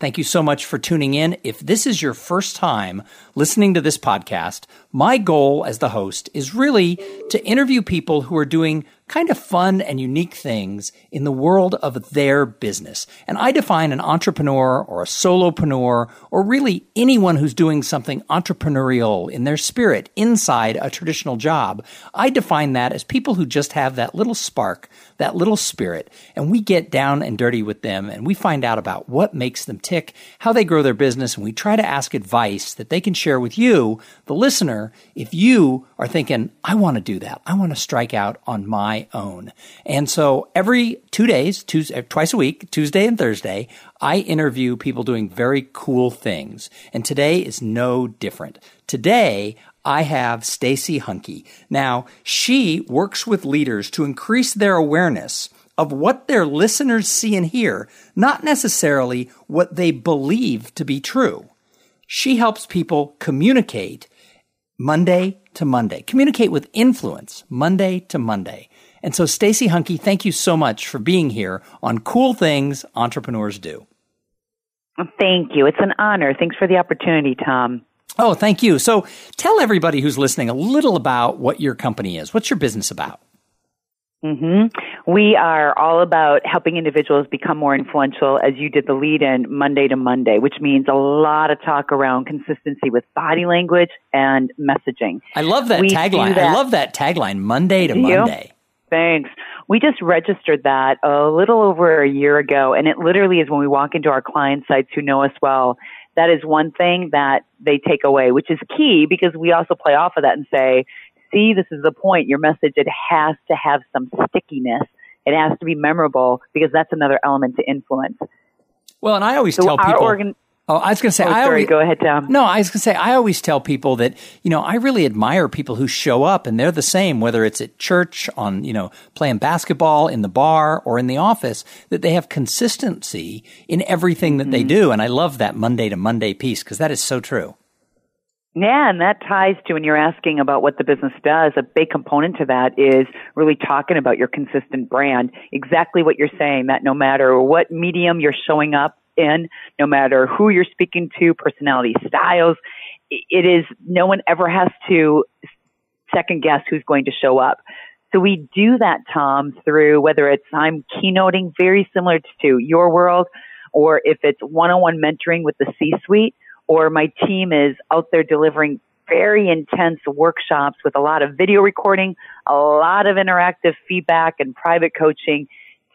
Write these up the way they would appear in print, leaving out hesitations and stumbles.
Thank you so much for tuning in. If this is your first time listening to this podcast, my goal as the host is really to interview people who are doing kind of fun and unique things in the world of their business. And I define an entrepreneur or a solopreneur or really anyone who's doing something entrepreneurial in their spirit inside a traditional job. I define that as people who just have that little spark, that little spirit, and we get down and dirty with them and we find out about what makes them tick, how they grow their business, and we try to ask advice that they can share with you, the listener, if you are thinking, I want to do that. I want to strike out on my own. And so every 2 days, twice a week, Tuesday and Thursday, I interview people doing very cool things. And today is no different. Today, I have Stacey Hanke. Now, she works with leaders to increase their awareness of what their listeners see and hear, not necessarily what they believe to be true. She helps people communicate Monday to Monday, communicate with influence Monday to Monday. And so, Stacey Hanke, thank you so much for being here on Cool Things Entrepreneurs Do. Thank you. It's an honor. Thanks for the opportunity, Tom. Oh, thank you. So, tell everybody who's listening a little about what your company is. What's your business about? We are all about helping individuals become more influential, as you did the lead-in Monday to Monday, which means a lot of talk around consistency with body language and messaging. I love that tagline. I love that tagline, Monday to Monday. Thanks. We just registered that a little over a year ago, and it literally is when we walk into our client sites who know us well, that is one thing that they take away, which is key because we also play off of that and say, see, this is the point. Your message, it has to have some stickiness. It has to be memorable because that's another element to influence. Well, and I always tell people... go ahead, Tom. No, I was going to say, I always tell people that, you know, I really admire people who show up and they're the same, whether it's at church, on, you know, playing basketball, in the bar, or in the office, that they have consistency in everything that they do. And I love that Monday to Monday piece because that is so true. Yeah, and that ties to when you're asking about what the business does, a big component to that is really talking about your consistent brand, exactly what you're saying, that no matter what medium you're showing up in, no matter who you're speaking to, personality styles, it is no one ever has to second guess who's going to show up. So we do that, Tom, through whether it's I'm keynoting very similar to your world, or if it's one-on-one mentoring with the C-suite, or my team is out there delivering very intense workshops with a lot of video recording, a lot of interactive feedback and private coaching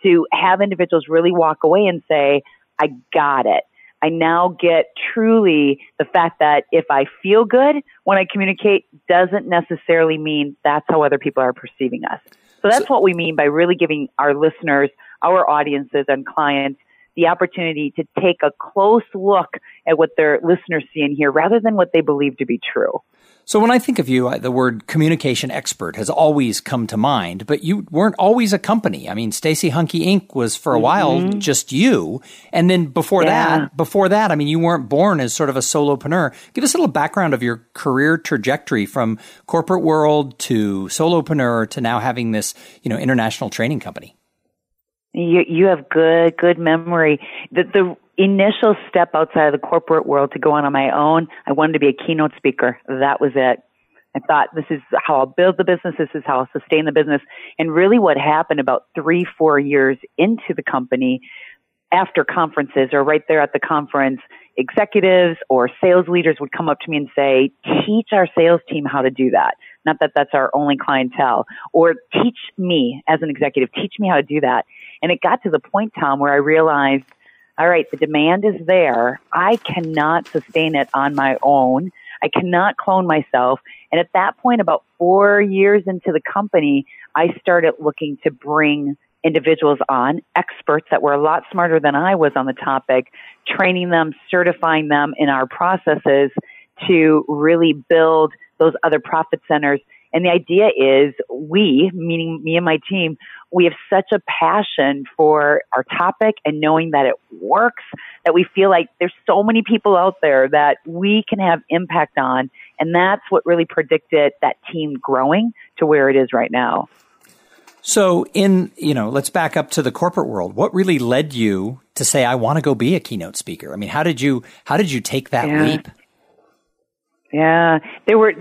to have individuals really walk away and say, I got it. I now get truly the fact that if I feel good when I communicate doesn't necessarily mean that's how other people are perceiving us. So that's what we mean by really giving our listeners, our audiences and clients the opportunity to take a close look at what their listeners see and hear rather than what they believe to be true. So when I think of you, the word communication expert has always come to mind, but you weren't always a company. I mean, Stacey Hanke Inc. was for a while just you. And then before that, I mean, you weren't born as sort of a solopreneur. Give us a little background of your career trajectory from corporate world to solopreneur to now having this, you know, international training company. You have good memory. The initial step outside of the corporate world to go on my own, I wanted to be a keynote speaker. That was it. I thought, this is how I'll build the business. This is how I'll sustain the business. And really what happened about 3-4 years into the company, after conferences or right there at the conference, executives or sales leaders would come up to me and say, teach our sales team how to do that. Not that that's our only clientele. Or teach me as an executive, teach me how to do that. And it got to the point, Tom, where I realized, all right, the demand is there. I cannot sustain it on my own. I cannot clone myself. And at that point, about 4 years into the company, I started looking to bring individuals on, experts that were a lot smarter than I was on the topic, training them, certifying them in our processes to really build those other profit centers. And the idea is we, meaning me and my team, we have such a passion for our topic and knowing that it works, that we feel like there's so many people out there that we can have impact on. And that's what really predicted that team growing to where it is right now. So let's back up to the corporate world. What really led you to say, I want to go be a keynote speaker? I mean, how did you take that leap? Yeah, there were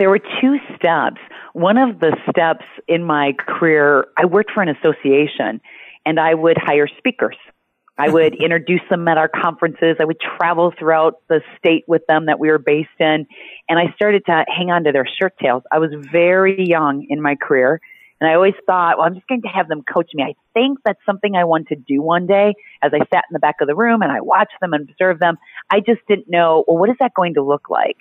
two steps. One of the steps in my career, I worked for an association and I would hire speakers. I would introduce them at our conferences. I would travel throughout the state with them that we were based in. And I started to hang on to their shirt tails. I was very young in my career. And I always thought, well, I'm just going to have them coach me. I think that's something I want to do one day. As I sat in the back of the room and I watched them and observed them, I just didn't know, well, what is that going to look like?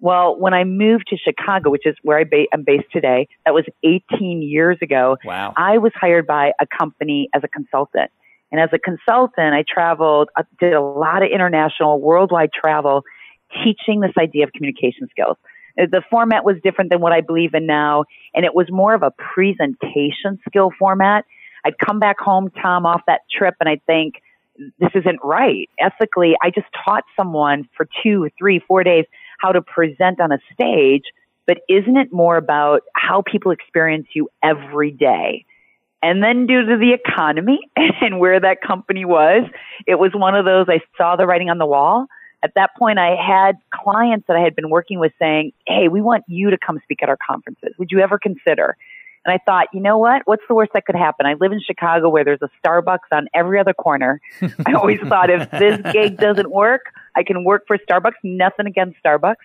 Well, when I moved to Chicago, which is where I'm based today, that was 18 years ago. Wow. I was hired by a company as a consultant. And as a consultant, I traveled, did a lot of international, worldwide travel, teaching this idea of communication skills. The format was different than what I believe in now, and it was more of a presentation skill format. I'd come back home, Tom, off that trip, and I'd think, this isn't right. Ethically, I just taught someone for 2, 3, 4 days how to present on a stage, but isn't it more about how people experience you every day? And then due to the economy and where that company was, it was one of those, I saw the writing on the wall. At that point, I had clients that I had been working with saying, hey, we want you to come speak at our conferences. Would you ever consider? And I thought, you know what? What's the worst that could happen? I live in Chicago where there's a Starbucks on every other corner. I always thought if this gig doesn't work, I can work for Starbucks. Nothing against Starbucks.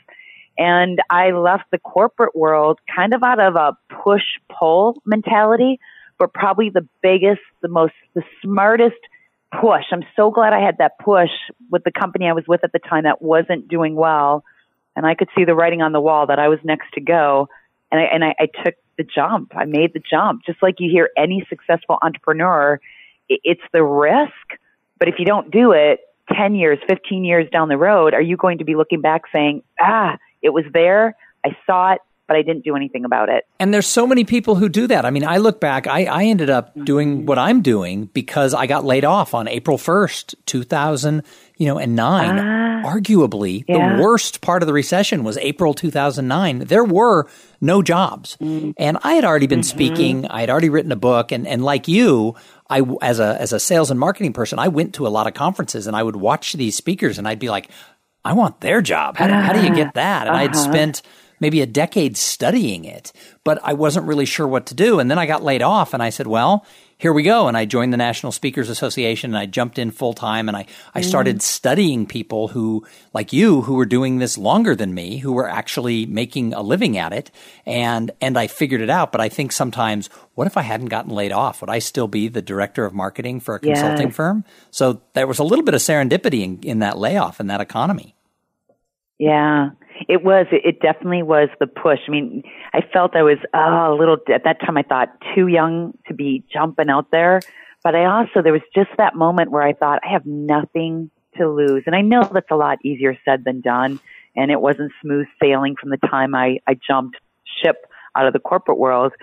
And I left the corporate world kind of out of a push-pull mentality, but probably the biggest, the smartest push. I'm so glad I had that push with the company I was with at the time that wasn't doing well. And I could see the writing on the wall that I was next to go. And I took the jump. I made the jump. Just like you hear any successful entrepreneur, it's the risk. But if you don't do it 10 years, 15 years down the road, are you going to be looking back saying, it was there. I saw it, but I didn't do anything about it. And there's so many people who do that. I mean, I look back, I ended up doing what I'm doing because I got laid off on April 1st, 2009. Arguably, the worst part of the recession was April 2009. There were no jobs. Mm-hmm. And I had already been speaking. I had already written a book. And like you, I, as a sales and marketing person, I went to a lot of conferences and I would watch these speakers and I'd be like, I want their job. How do you get that? And I'd spent maybe a decade studying it, but I wasn't really sure what to do. And then I got laid off and I said, well, here we go. And I joined the National Speakers Association and I jumped in full time and I started studying people who, like you, who were doing this longer than me, who were actually making a living at it. And I figured it out. But I think sometimes, what if I hadn't gotten laid off? Would I still be the director of marketing for a consulting firm? So there was a little bit of serendipity in that layoff and that economy. Yeah. It definitely was the push. I mean, I felt I was at that time I thought too young to be jumping out there, but there was just that moment where I thought I have nothing to lose. And I know that's a lot easier said than done. And it wasn't smooth sailing from the time I jumped ship out of the corporate world.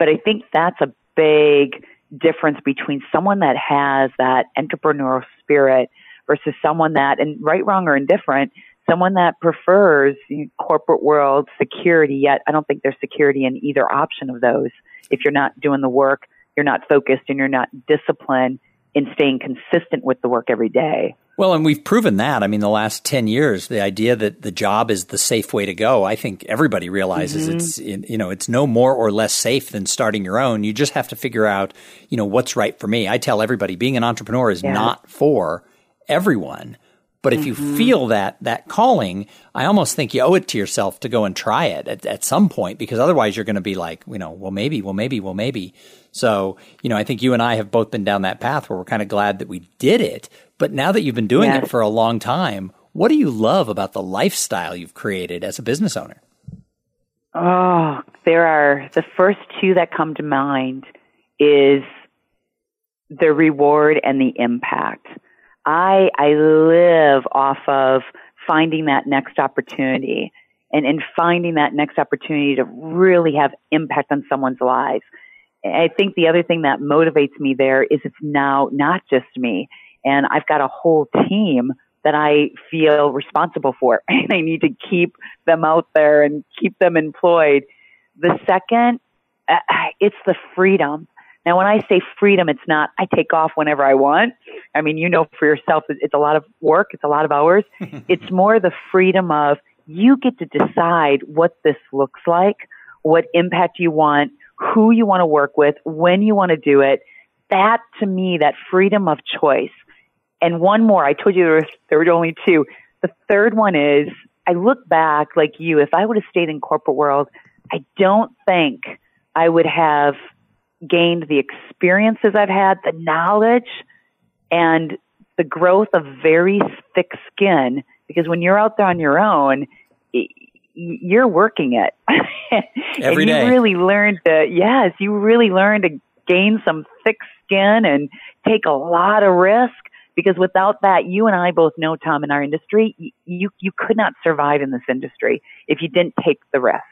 But I think that's a big difference between someone that has that entrepreneurial spirit versus someone that, and right, wrong, or indifferent, someone that prefers corporate world security, yet I don't think there's security in either option of those. If you're not doing the work, you're not focused, and you're not disciplined in staying consistent with the work every day. Well, and we've proven that. I mean, the last 10 years, the idea that the job is the safe way to go, I think everybody realizes it's no more or less safe than starting your own. You just have to figure out, what's right for me. I tell everybody being an entrepreneur is not for everyone. But if you feel that calling, I almost think you owe it to yourself to go and try it at some point, because otherwise you're going to be like, well, maybe. So, I think you and I have both been down that path where we're kind of glad that we did it. But now that you've been doing it for a long time, what do you love about the lifestyle you've created as a business owner? Oh, there are the first two that come to mind is the reward and the impact. I live off of finding that next opportunity and in finding that next opportunity to really have impact on someone's lives. I think the other thing that motivates me there is it's now not just me, and I've got a whole team that I feel responsible for, and I need to keep them out there and keep them employed. The second, it's the freedom. Now, when I say freedom, it's not I take off whenever I want. I mean, you know for yourself, it's a lot of work. It's a lot of hours. It's more the freedom of you get to decide what this looks like, what impact you want, who you want to work with, when you want to do it. That, to me, that freedom of choice. And one more, I told you there were only two. The third one is I look back like you. If I would have stayed in corporate world, I don't think I would have gained the experiences I've had, the knowledge, and the growth of very thick skin. Because when you're out there on your own, you're working it. Every day. You really learn to gain some thick skin and take a lot of risk. Because without that, you and I both know, Tom, in our industry, you could not survive in this industry if you didn't take the risk.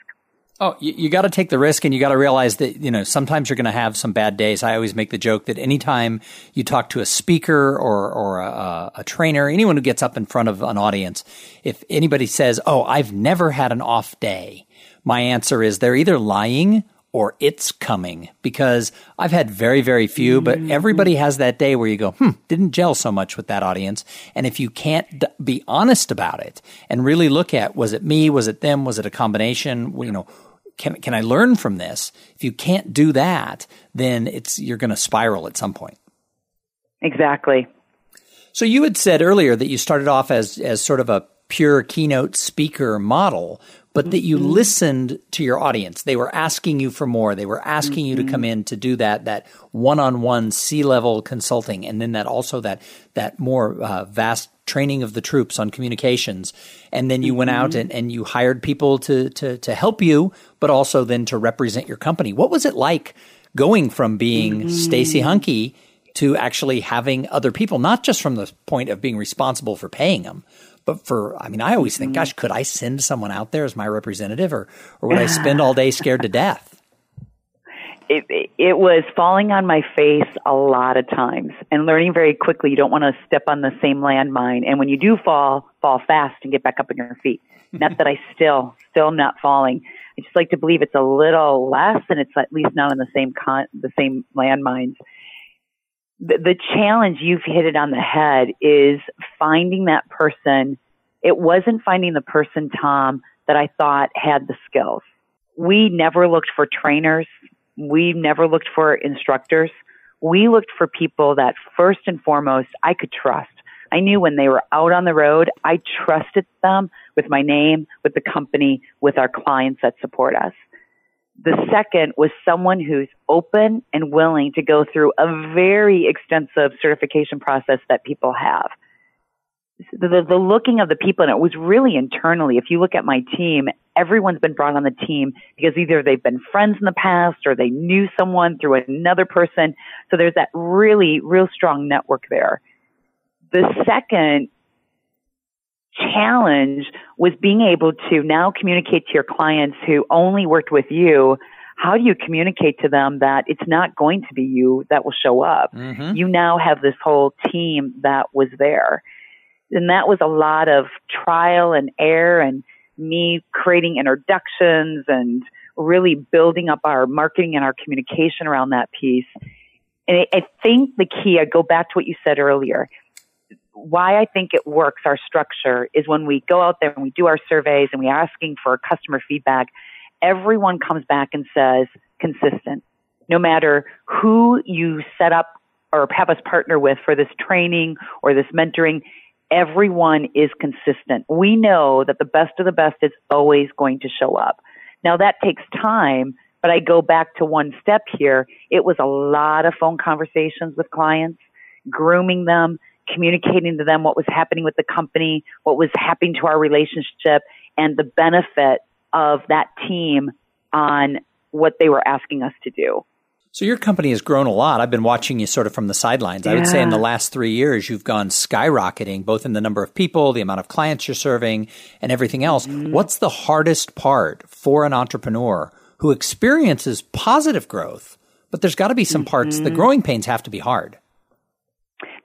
Oh, you got to take the risk, and you got to realize that, you know, sometimes you're going to have some bad days. I always make the joke that anytime you talk to a speaker or a trainer, anyone who gets up in front of an audience, if anybody says, "Oh, I've never had an off day," my answer is they're either lying or it's coming, because I've had very, very few, but everybody has that day where you go, didn't gel so much with that audience. And if you can't be honest about it and really look at, was it me? Was it them? Was it a combination? You know, can I learn from this? If you can't do that, then you're going to spiral at some point. Exactly. So you had said earlier that you started off as sort of a pure keynote speaker model, but that you listened to your audience. They were asking you for more. They were asking you to come in to do that one-on-one C-level consulting, and then that more vast training of the troops on communications. And then you went out and you hired people to help you, but also then to represent your company. What was it like going from being Stacey Hanke to actually having other people, not just from the point of being responsible for paying them, but for, I mean, I always think, gosh, could I send someone out there as my representative, or would I spend all day scared to death? It was falling on my face a lot of times and learning very quickly. You don't want to step on the same landmine. And when you do fall fast and get back up on your feet. Not that I still am not falling. I just like to believe it's a little less, and it's at least not on the same landmines. The challenge, you've hit it on the head, is finding that person. It wasn't finding the person, Tom, that I thought had the skills. We never looked for trainers. We never looked for instructors. We looked for people that, first and foremost, I could trust. I knew when they were out on the road, I trusted them with my name, with the company, with our clients that support us. The second was someone who's open and willing to go through a very extensive certification process that people have. The looking of the people, and it was really internally. If you look at my team, everyone's been brought on the team because either they've been friends in the past or they knew someone through another person. So there's that really, real strong network there. The second challenge was being able to now communicate to your clients who only worked with you. How do you communicate to them that it's not going to be you that will show up? You now have this whole team that was there. And that was a lot of trial and error and me creating introductions and really building up our marketing and our communication around that piece. And I think the key, I go back to what you said earlier, why I think it works, our structure, is when we go out there and we do our surveys and we're asking for customer feedback, everyone comes back and says consistent. No matter who you set up or have us partner with for this training or this mentoring, everyone is consistent. We know that the best of the best is always going to show up. Now, that takes time, but I go back to one step here. It was a lot of phone conversations with clients, grooming them, communicating to them what was happening with the company, what was happening to our relationship, and the benefit of that team on what they were asking us to do. So your company has grown a lot. I've been watching you sort of from the sidelines. Yeah. I would say in the last 3 years, you've gone skyrocketing, both in the number of people, the amount of clients you're serving, and everything else. Mm-hmm. What's the hardest part for an entrepreneur who experiences positive growth, but there's got to be some parts, the growing pains have to be hard?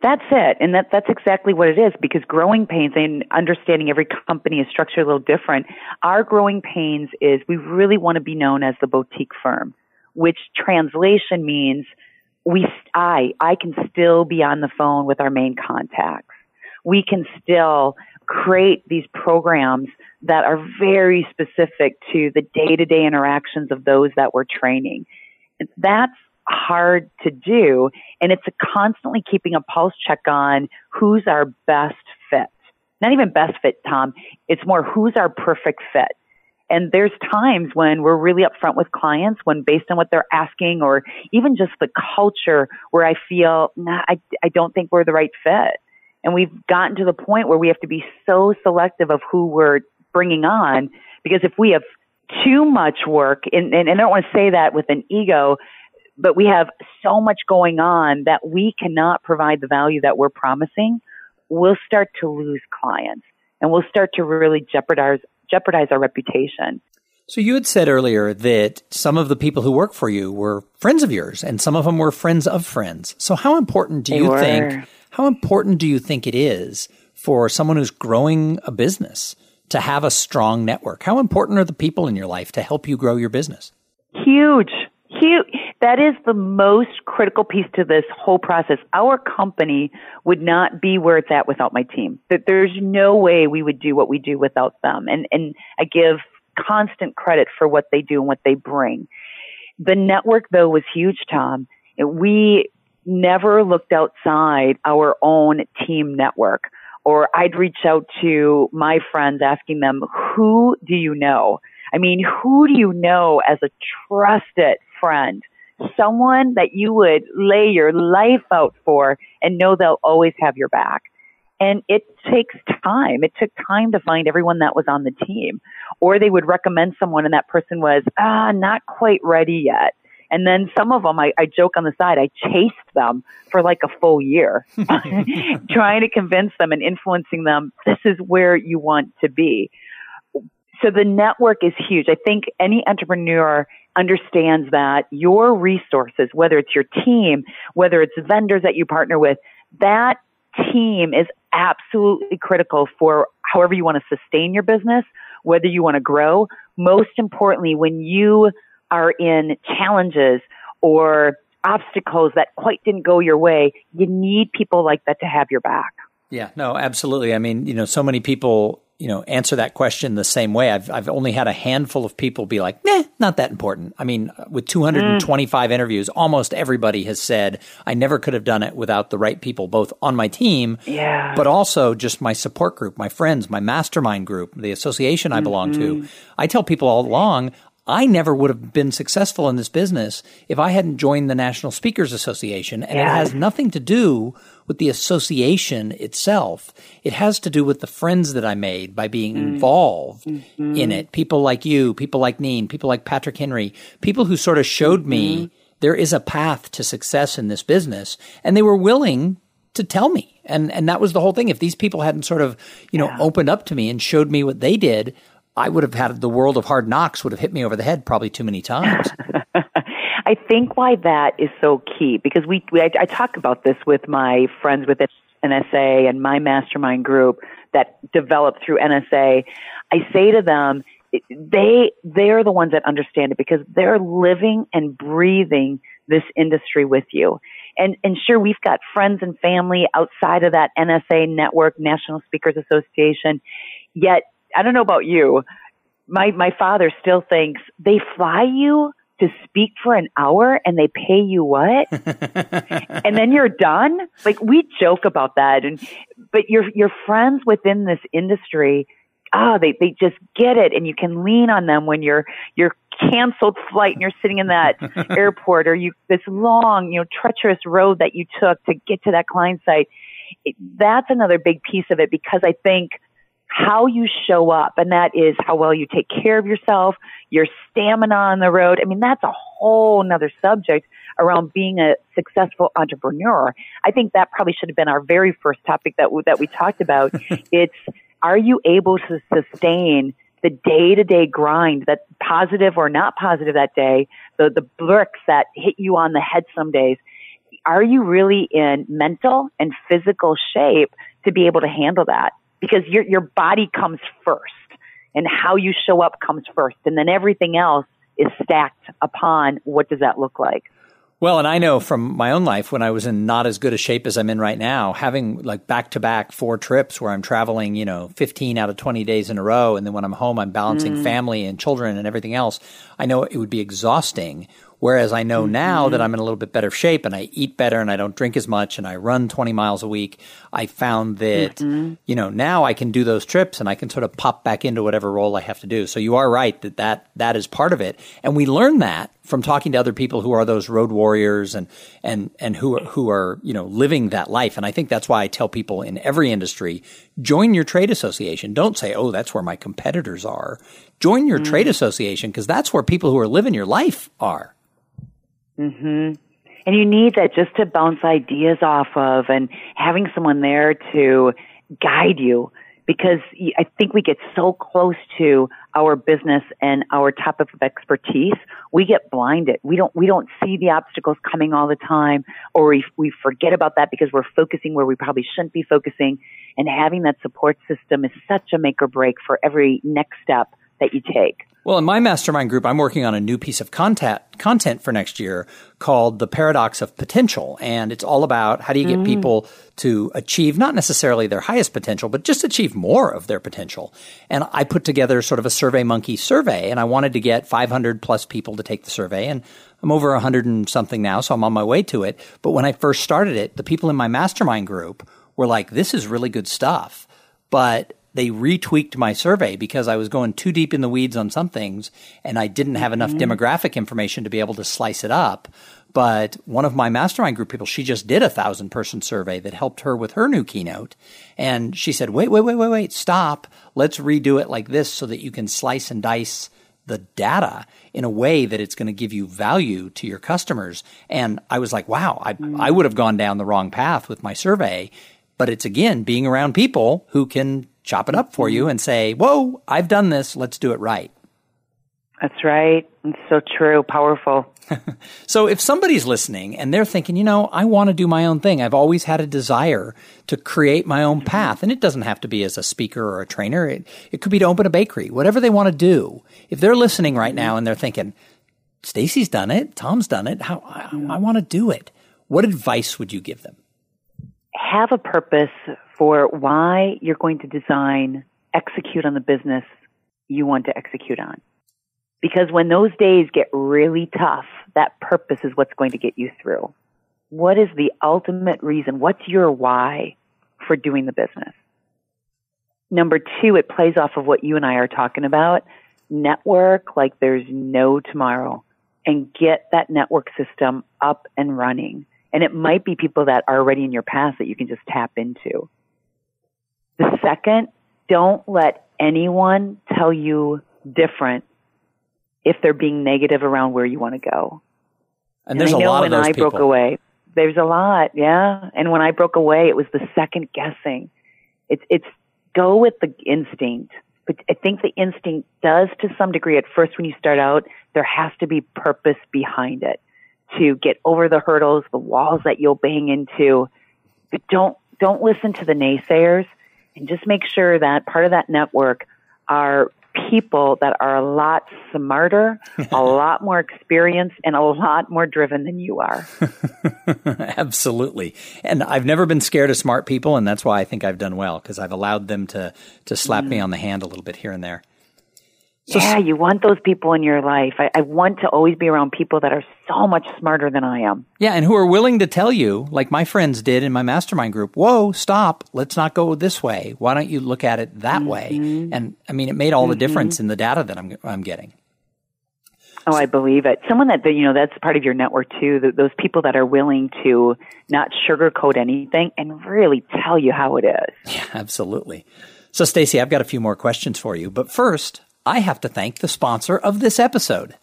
That's it. And that's exactly what it is, because growing pains, and understanding every company is structured a little different. Our growing pains is we really want to be known as the boutique firm, which translation means I can still be on the phone with our main contacts. We can still create these programs that are very specific to the day-to-day interactions of those that we're training. That's hard to do, and it's a constantly keeping a pulse check on who's our best fit. Not even best fit, Tom. It's more who's our perfect fit. And there's times when we're really upfront with clients, when based on what they're asking or even just the culture, where I feel, I don't think we're the right fit. And we've gotten to the point where we have to be so selective of who we're bringing on, because if we have too much work, and I don't want to say that with an ego, but we have so much going on that we cannot provide the value that we're promising, we'll start to lose clients and we'll start to really jeopardize our reputation. So you had said earlier that some of the people who work for you were friends of yours, and some of them were friends of friends. So how important do you think it is for someone who's growing a business to have a strong network? How important are the people in your life to help you grow your business? Huge. That is the most critical piece to this whole process. Our company would not be where it's at without my team. There's no way we would do what we do without them. And I give constant credit for what they do and what they bring. The network, though, was huge, Tom. We never looked outside our own team network. Or I'd reach out to my friends asking them, who do you know? I mean, who do you know as a trusted friend, someone that you would lay your life out for and know they'll always have your back? And it takes time. It took time to find everyone that was on the team. Or they would recommend someone and that person was not quite ready yet. And then some of them, I joke on the side, I chased them for like a full year, trying to convince them and influencing them, this is where you want to be. So the network is huge. I think any entrepreneur understands that your resources, whether it's your team, whether it's vendors that you partner with, that team is absolutely critical for however you want to sustain your business, whether you want to grow. Most importantly, when you are in challenges or obstacles that quite didn't go your way, you need people like that to have your back. Yeah, no, absolutely. I mean, so many people, answer that question the same way. I've only had a handful of people be like, not that important. I mean, with 225 interviews, almost everybody has said, I never could have done it without the right people, both on my team, but also just my support group, my friends, my mastermind group, the association I belong to. I tell people all along, I never would have been successful in this business if I hadn't joined the National Speakers Association. And it has nothing to do with the association itself. It has to do with the friends that I made by being involved in it. People like you, people like Neen, people like Patrick Henry, people who sort of showed me there is a path to success in this business. And they were willing to tell me. And that was the whole thing. If these people hadn't sort of, opened up to me and showed me what they did, I would have had the world of hard knocks would have hit me over the head probably too many times. I think why that is so key, because I talk about this with my friends with NSA and my mastermind group that developed through NSA. I say to them, they're the ones that understand it because they're living and breathing this industry with you. And sure, we've got friends and family outside of that NSA network, National Speakers Association, yet I don't know about you. My father still thinks they fly you to speak for an hour and they pay you what? And then you're done? Like, we joke about that. But your friends within this industry, they just get it, and you can lean on them when you're canceled flight and you're sitting in that airport, or this long, treacherous road that you took to get to that client site. That's another big piece of it, because I think how you show up, and that is how well you take care of yourself, your stamina on the road. I mean, that's a whole nother subject around being a successful entrepreneur. I think that probably should have been our very first topic that we talked about. It's, are you able to sustain the day-to-day grind, that positive or not positive that day, the bricks that hit you on the head some days? Are you really in mental and physical shape to be able to handle that? Because your body comes first, and how you show up comes first, and then everything else is stacked upon what does that look like? Well, and I know from my own life when I was in not as good a shape as I'm in right now, having like back-to-back 4 trips where I'm traveling, 15 out of 20 days in a row, and then when I'm home, I'm balancing family and children and everything else. I know it would be exhausting, whereas I know now that I'm in a little bit better shape and I eat better and I don't drink as much and I run 20 miles a week. I found that, now I can do those trips and I can sort of pop back into whatever role I have to do. So you are right that is part of it. And we learn that from talking to other people who are those road warriors and who are living that life. And I think that's why I tell people in every industry, join your trade association. Don't say, oh, that's where my competitors are. Join your trade association, because that's where people who are living your life are. Mm-hmm. And you need that just to bounce ideas off of, and having someone there to guide you, because I think we get so close to our business and our type of expertise, we get blinded. We don't see the obstacles coming all the time, or we forget about that because we're focusing where we probably shouldn't be focusing. And having that support system is such a make or break for every next step that you take. Well, in my mastermind group, I'm working on a new piece of content for next year called The Paradox of Potential. And it's all about how do you get people to achieve not necessarily their highest potential, but just achieve more of their potential. And I put together sort of a SurveyMonkey survey, and I wanted to get 500 plus people to take the survey. And I'm over 100 and something now, so I'm on my way to it. But when I first started it, the people in my mastermind group were like, this is really good stuff, but they retweaked my survey because I was going too deep in the weeds on some things and I didn't have enough demographic information to be able to slice it up. But one of my mastermind group people, she just did a 1,000-person survey that helped her with her new keynote. And she said, wait, stop. Let's redo it like this so that you can slice and dice the data in a way that it's going to give you value to your customers. And I was like, wow, I would have gone down the wrong path with my survey. But it's, again, being around people who can chop it up for you and say, whoa, I've done this. Let's do it right. That's right. It's so true. Powerful. So if somebody's listening and they're thinking, I want to do my own thing. I've always had a desire to create my own path. And it doesn't have to be as a speaker or a trainer. It could be to open a bakery, whatever they want to do. If they're listening right now and they're thinking, Stacey's done it, Tom's done it, I want to do it. What advice would you give them? Have a purpose for why you're going to design, execute on the business you want to execute on. Because when those days get really tough, that purpose is what's going to get you through. What is the ultimate reason? What's your why for doing the business? Number 2, it plays off of what you and I are talking about. Network like there's no tomorrow, and get that network system up and running. And it might be people that are already in your past that you can just tap into. The second, don't let anyone tell you different if they're being negative around where you want to go. And there's a lot of those people. When I broke away, there's a lot, yeah. And when I broke away, it was the second guessing. It's go with the instinct. But I think the instinct does to some degree at first when you start out, there has to be purpose behind it, to get over the hurdles, the walls that you'll bang into. But don't listen to the naysayers, and just make sure that part of that network are people that are a lot smarter, a lot more experienced, and a lot more driven than you are. Absolutely. And I've never been scared of smart people, and that's why I think I've done well, because I've allowed them to slap me on the hand a little bit here and there. Yeah, you want those people in your life. I want to always be around people that are so much smarter than I am. Yeah, and who are willing to tell you, like my friends did in my mastermind group, whoa, stop, let's not go this way. Why don't you look at it that way? And, I mean, it made all the difference in the data that I'm getting. Oh, I believe it. Someone that's part of your network, too, those people that are willing to not sugarcoat anything and really tell you how it is. Yeah, absolutely. So, Stacey, I've got a few more questions for you. But first, I have to thank the sponsor of this episode.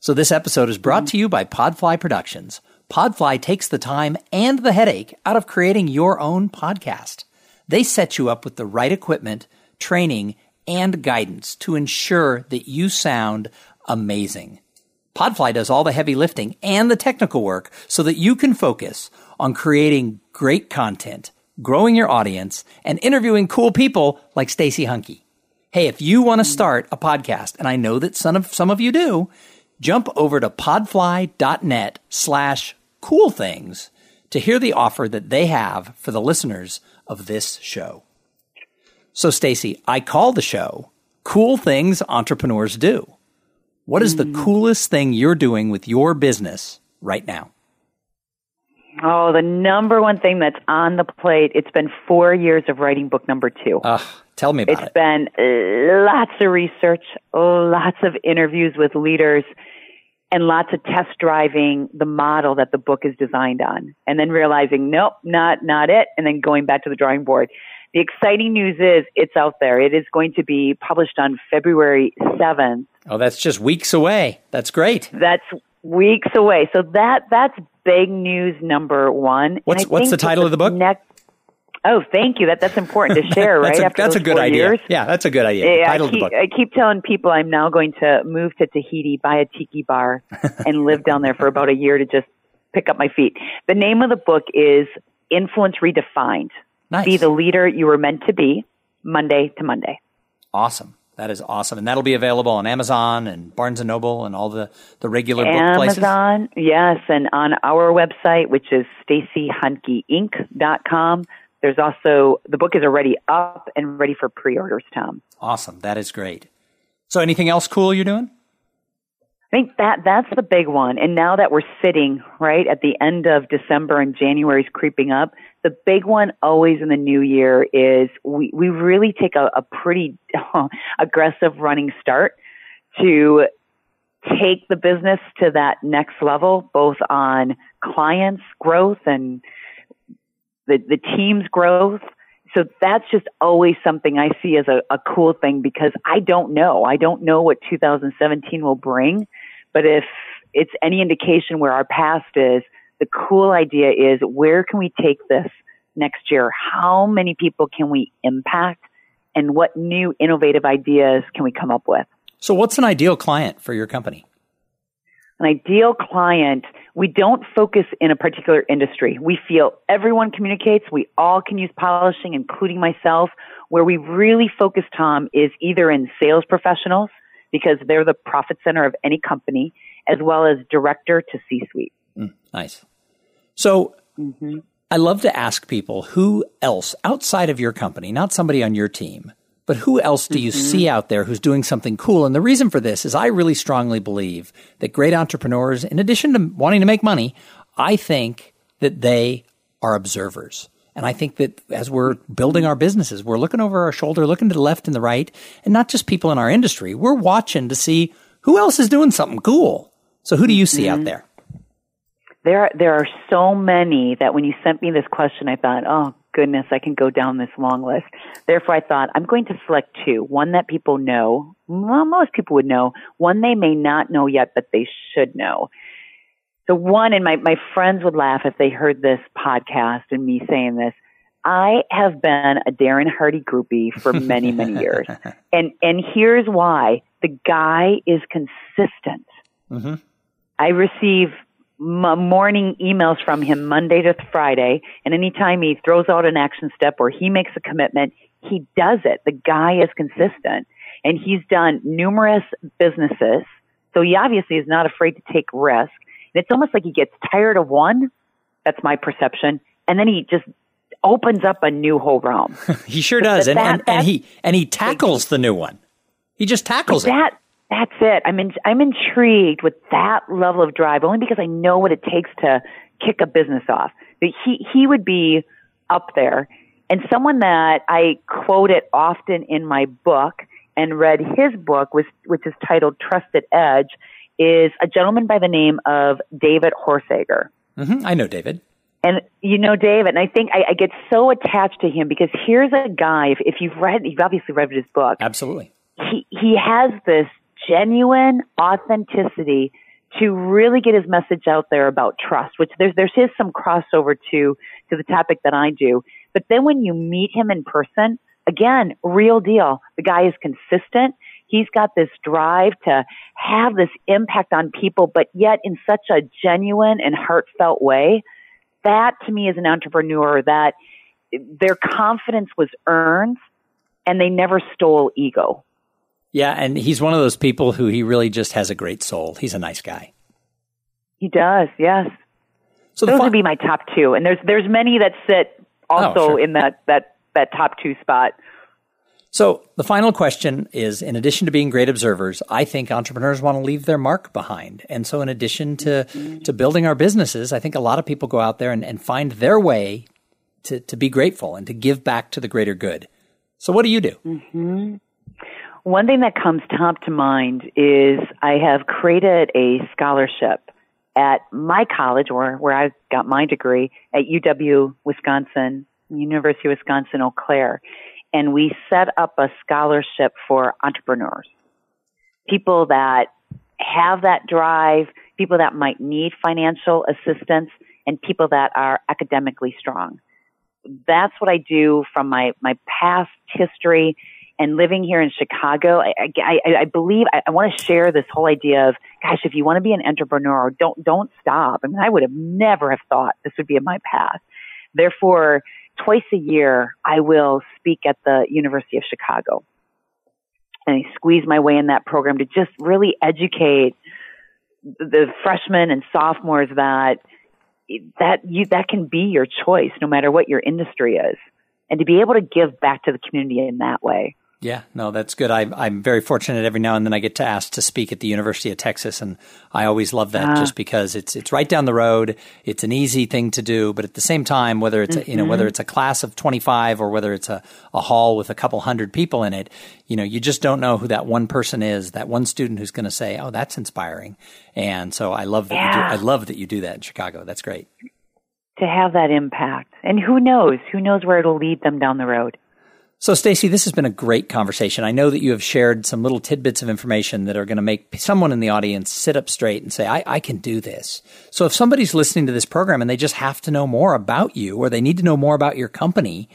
So this episode is brought to you by Podfly Productions. Podfly takes the time and the headache out of creating your own podcast. They set you up with the right equipment, training, and guidance to ensure that you sound amazing. Podfly does all the heavy lifting and the technical work so that you can focus on creating great content, growing your audience, and interviewing cool people like Stacey Hanke. Hey, if you want to start a podcast, and I know that some of you do, jump over to podfly.net/coolthings to hear the offer that they have for the listeners of this show. So, Stacey, I call the show Cool Things Entrepreneurs Do. What is the coolest thing you're doing with your business right now? Oh, the number one thing that's on the plate. It's been 4 years of writing book number 2. Tell me about it. It's been lots of research, lots of interviews with leaders, and lots of test driving the model that the book is designed on. And then realizing, nope, not it. And then going back to the drawing board. The exciting news is it's out there. It is going to be published on February 7th. Oh, that's just weeks away. That's great. That's weeks away. So that's big news number one. What's the title of the book? Oh, thank you. That's important to share, right? That's a good idea. Yeah, that's a good idea. I keep telling people I'm now going to move to Tahiti, buy a tiki bar, and live down there for about a year to just pick up my feet. The name of the book is Influence Redefined. Nice. Be the leader you were meant to be, Monday to Monday. Awesome. That is awesome. And that'll be available on Amazon and Barnes & Noble and all the regular book places? Amazon, yes. And on our website, which is StaceyHankeInc.com. There's also, the book is already up and ready for pre-orders, Tom. Awesome. That is great. So anything else cool you're doing? I think that's the big one. And now that we're sitting right at the end of December and January's creeping up, the big one always in the new year is we really take a pretty aggressive running start to take the business to that next level, both on clients' growth and the team's growth. So that's just always something I see as a cool thing because I don't know what 2017 will bring. But if it's any indication where our past is, the cool idea is where can we take this next year? How many people can we impact? And what new innovative ideas can we come up with? So what's an ideal client for your company? An ideal client, we don't focus in a particular industry. We feel everyone communicates. We all can use polishing, including myself. Where we really focus, Tom, is either in sales professionals, because they're the profit center of any company, as well as director to C-suite. Nice. So I love to ask people who else outside of your company, not somebody on your team, but who else do you see out there who's doing something cool? And the reason for this is I really strongly believe that great entrepreneurs, in addition to wanting to make money, I think that they are observers. And I think that as we're building our businesses, we're looking over our shoulder, looking to the left and the right, and not just people in our industry. We're watching to see who else is doing something cool. So who do you see out there? There are so many that when you sent me this question, I thought, oh, goodness, I can go down this long list. Therefore, I thought I'm going to select two, one that people know, well, most people would know, one they may not know yet, but they should know. The one, and my friends would laugh if they heard this podcast and me saying this, I have been a Darren Hardy groupie for many, many years. And here's why. The guy is consistent. I receive morning emails from him Monday to Friday, and anytime he throws out an action step or he makes a commitment, he does it. The guy is consistent, and he's done numerous businesses, so he obviously is not afraid to take risk. And it's almost like he gets tired of one, that's my perception, and then he just opens up a new whole realm. He sure does, and he tackles the new one. He just tackles it. That's it. I'm intrigued with that level of drive only because I know what it takes to kick a business off. But he would be up there. And someone that I quoted often in my book and read his book, which is titled Trusted Edge, is a gentleman by the name of David Horsager. I know David. And, you know, Dave, and I think I get so attached to him because here's a guy, if you've obviously read his book. Absolutely. He has this genuine authenticity to really get his message out there about trust, which there's some crossover to the topic that I do. But then when you meet him in person, again, real deal. The guy is consistent. He's got this drive to have this impact on people, but yet in such a genuine and heartfelt way. That, to me, as an entrepreneur, that their confidence was earned and they never stole ego. Yeah, and he's one of those people who he really just has a great soul. He's a nice guy. He does, yes. So those would be my top two. And there's many that sit also in that top two spot. So the final question is, in addition to being great observers, I think entrepreneurs want to leave their mark behind. And so in addition to building our businesses, I think a lot of people go out there and find their way to be grateful and to give back to the greater good. So what do you do? Mm-hmm. One thing that comes top to mind is I have created a scholarship at my college, or where I got my degree, at UW, Wisconsin, University of Wisconsin-Eau Claire. And we set up a scholarship for entrepreneurs, people that have that drive, people that might need financial assistance, and people that are academically strong. That's what I do from my past history and living here in Chicago. I believe I want to share this whole idea of, gosh, if you want to be an entrepreneur, don't stop. I mean, I would have never have thought this would be in my path. Therefore, twice a year, I will speak at the University of Chicago. And I squeeze my way in that program to just really educate the freshmen and sophomores that can be your choice, no matter what your industry is, and to be able to give back to the community in that way. Yeah, no, that's good. I'm very fortunate every now and then I get to ask to speak at the University of Texas, and I always love that just because it's right down the road. It's an easy thing to do, but at the same time, whether it's a class of 25 or whether it's a hall with a couple hundred people in it, you know, you just don't know who that one person is, that one student who's going to say, "Oh, that's inspiring." And so I love that you do that in Chicago. That's great. To have that impact. And who knows where it'll lead them down the road. So, Stacey, this has been a great conversation. I know that you have shared some little tidbits of information that are going to make someone in the audience sit up straight and say, I can do this. So if somebody's listening to this program and they just have to know more about you, or they need to know more about your company,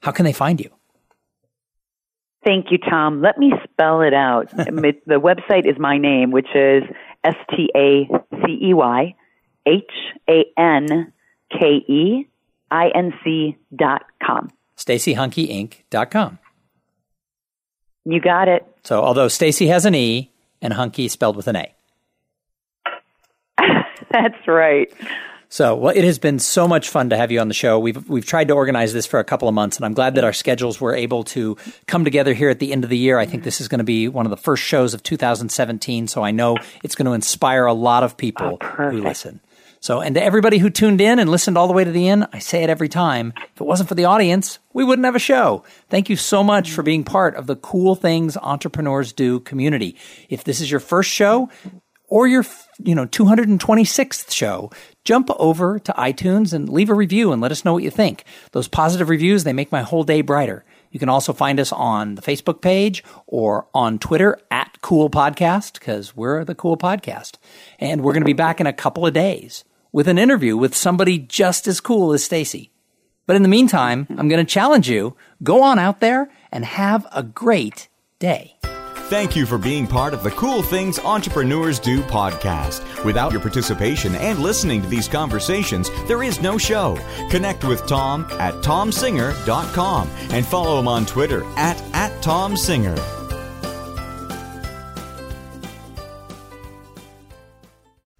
how can they find you? Thank you, Tom. Let me spell it out. The website is my name, which is StaceyHankeInc.com. StaceyHankeInc.com. You got it. So, although Stacey has an E and Hunky spelled with an A. That's right. So, well, it has been so much fun to have you on the show. We've tried to organize this for a couple of months, and I'm glad that our schedules were able to come together here at the end of the year. I think this is going to be one of the first shows of 2017, so I know it's going to inspire a lot of people who listen. So, and to everybody who tuned in and listened all the way to the end, I say it every time. If it wasn't for the audience, we wouldn't have a show. Thank you so much for being part of the Cool Things Entrepreneurs Do community. If this is your first show or your 226th show, jump over to iTunes and leave a review and let us know what you think. Those positive reviews, they make my whole day brighter. You can also find us on the Facebook page or on Twitter at Cool Podcast, because we're the Cool Podcast. And we're going to be back in a couple of days with an interview with somebody just as cool as Stacey. But in the meantime, I'm going to challenge you. Go on out there and have a great day. Thank you for being part of the Cool Things Entrepreneurs Do podcast. Without your participation and listening to these conversations, there is no show. Connect with Tom at tomsinger.com and follow him on Twitter at @tomsinger.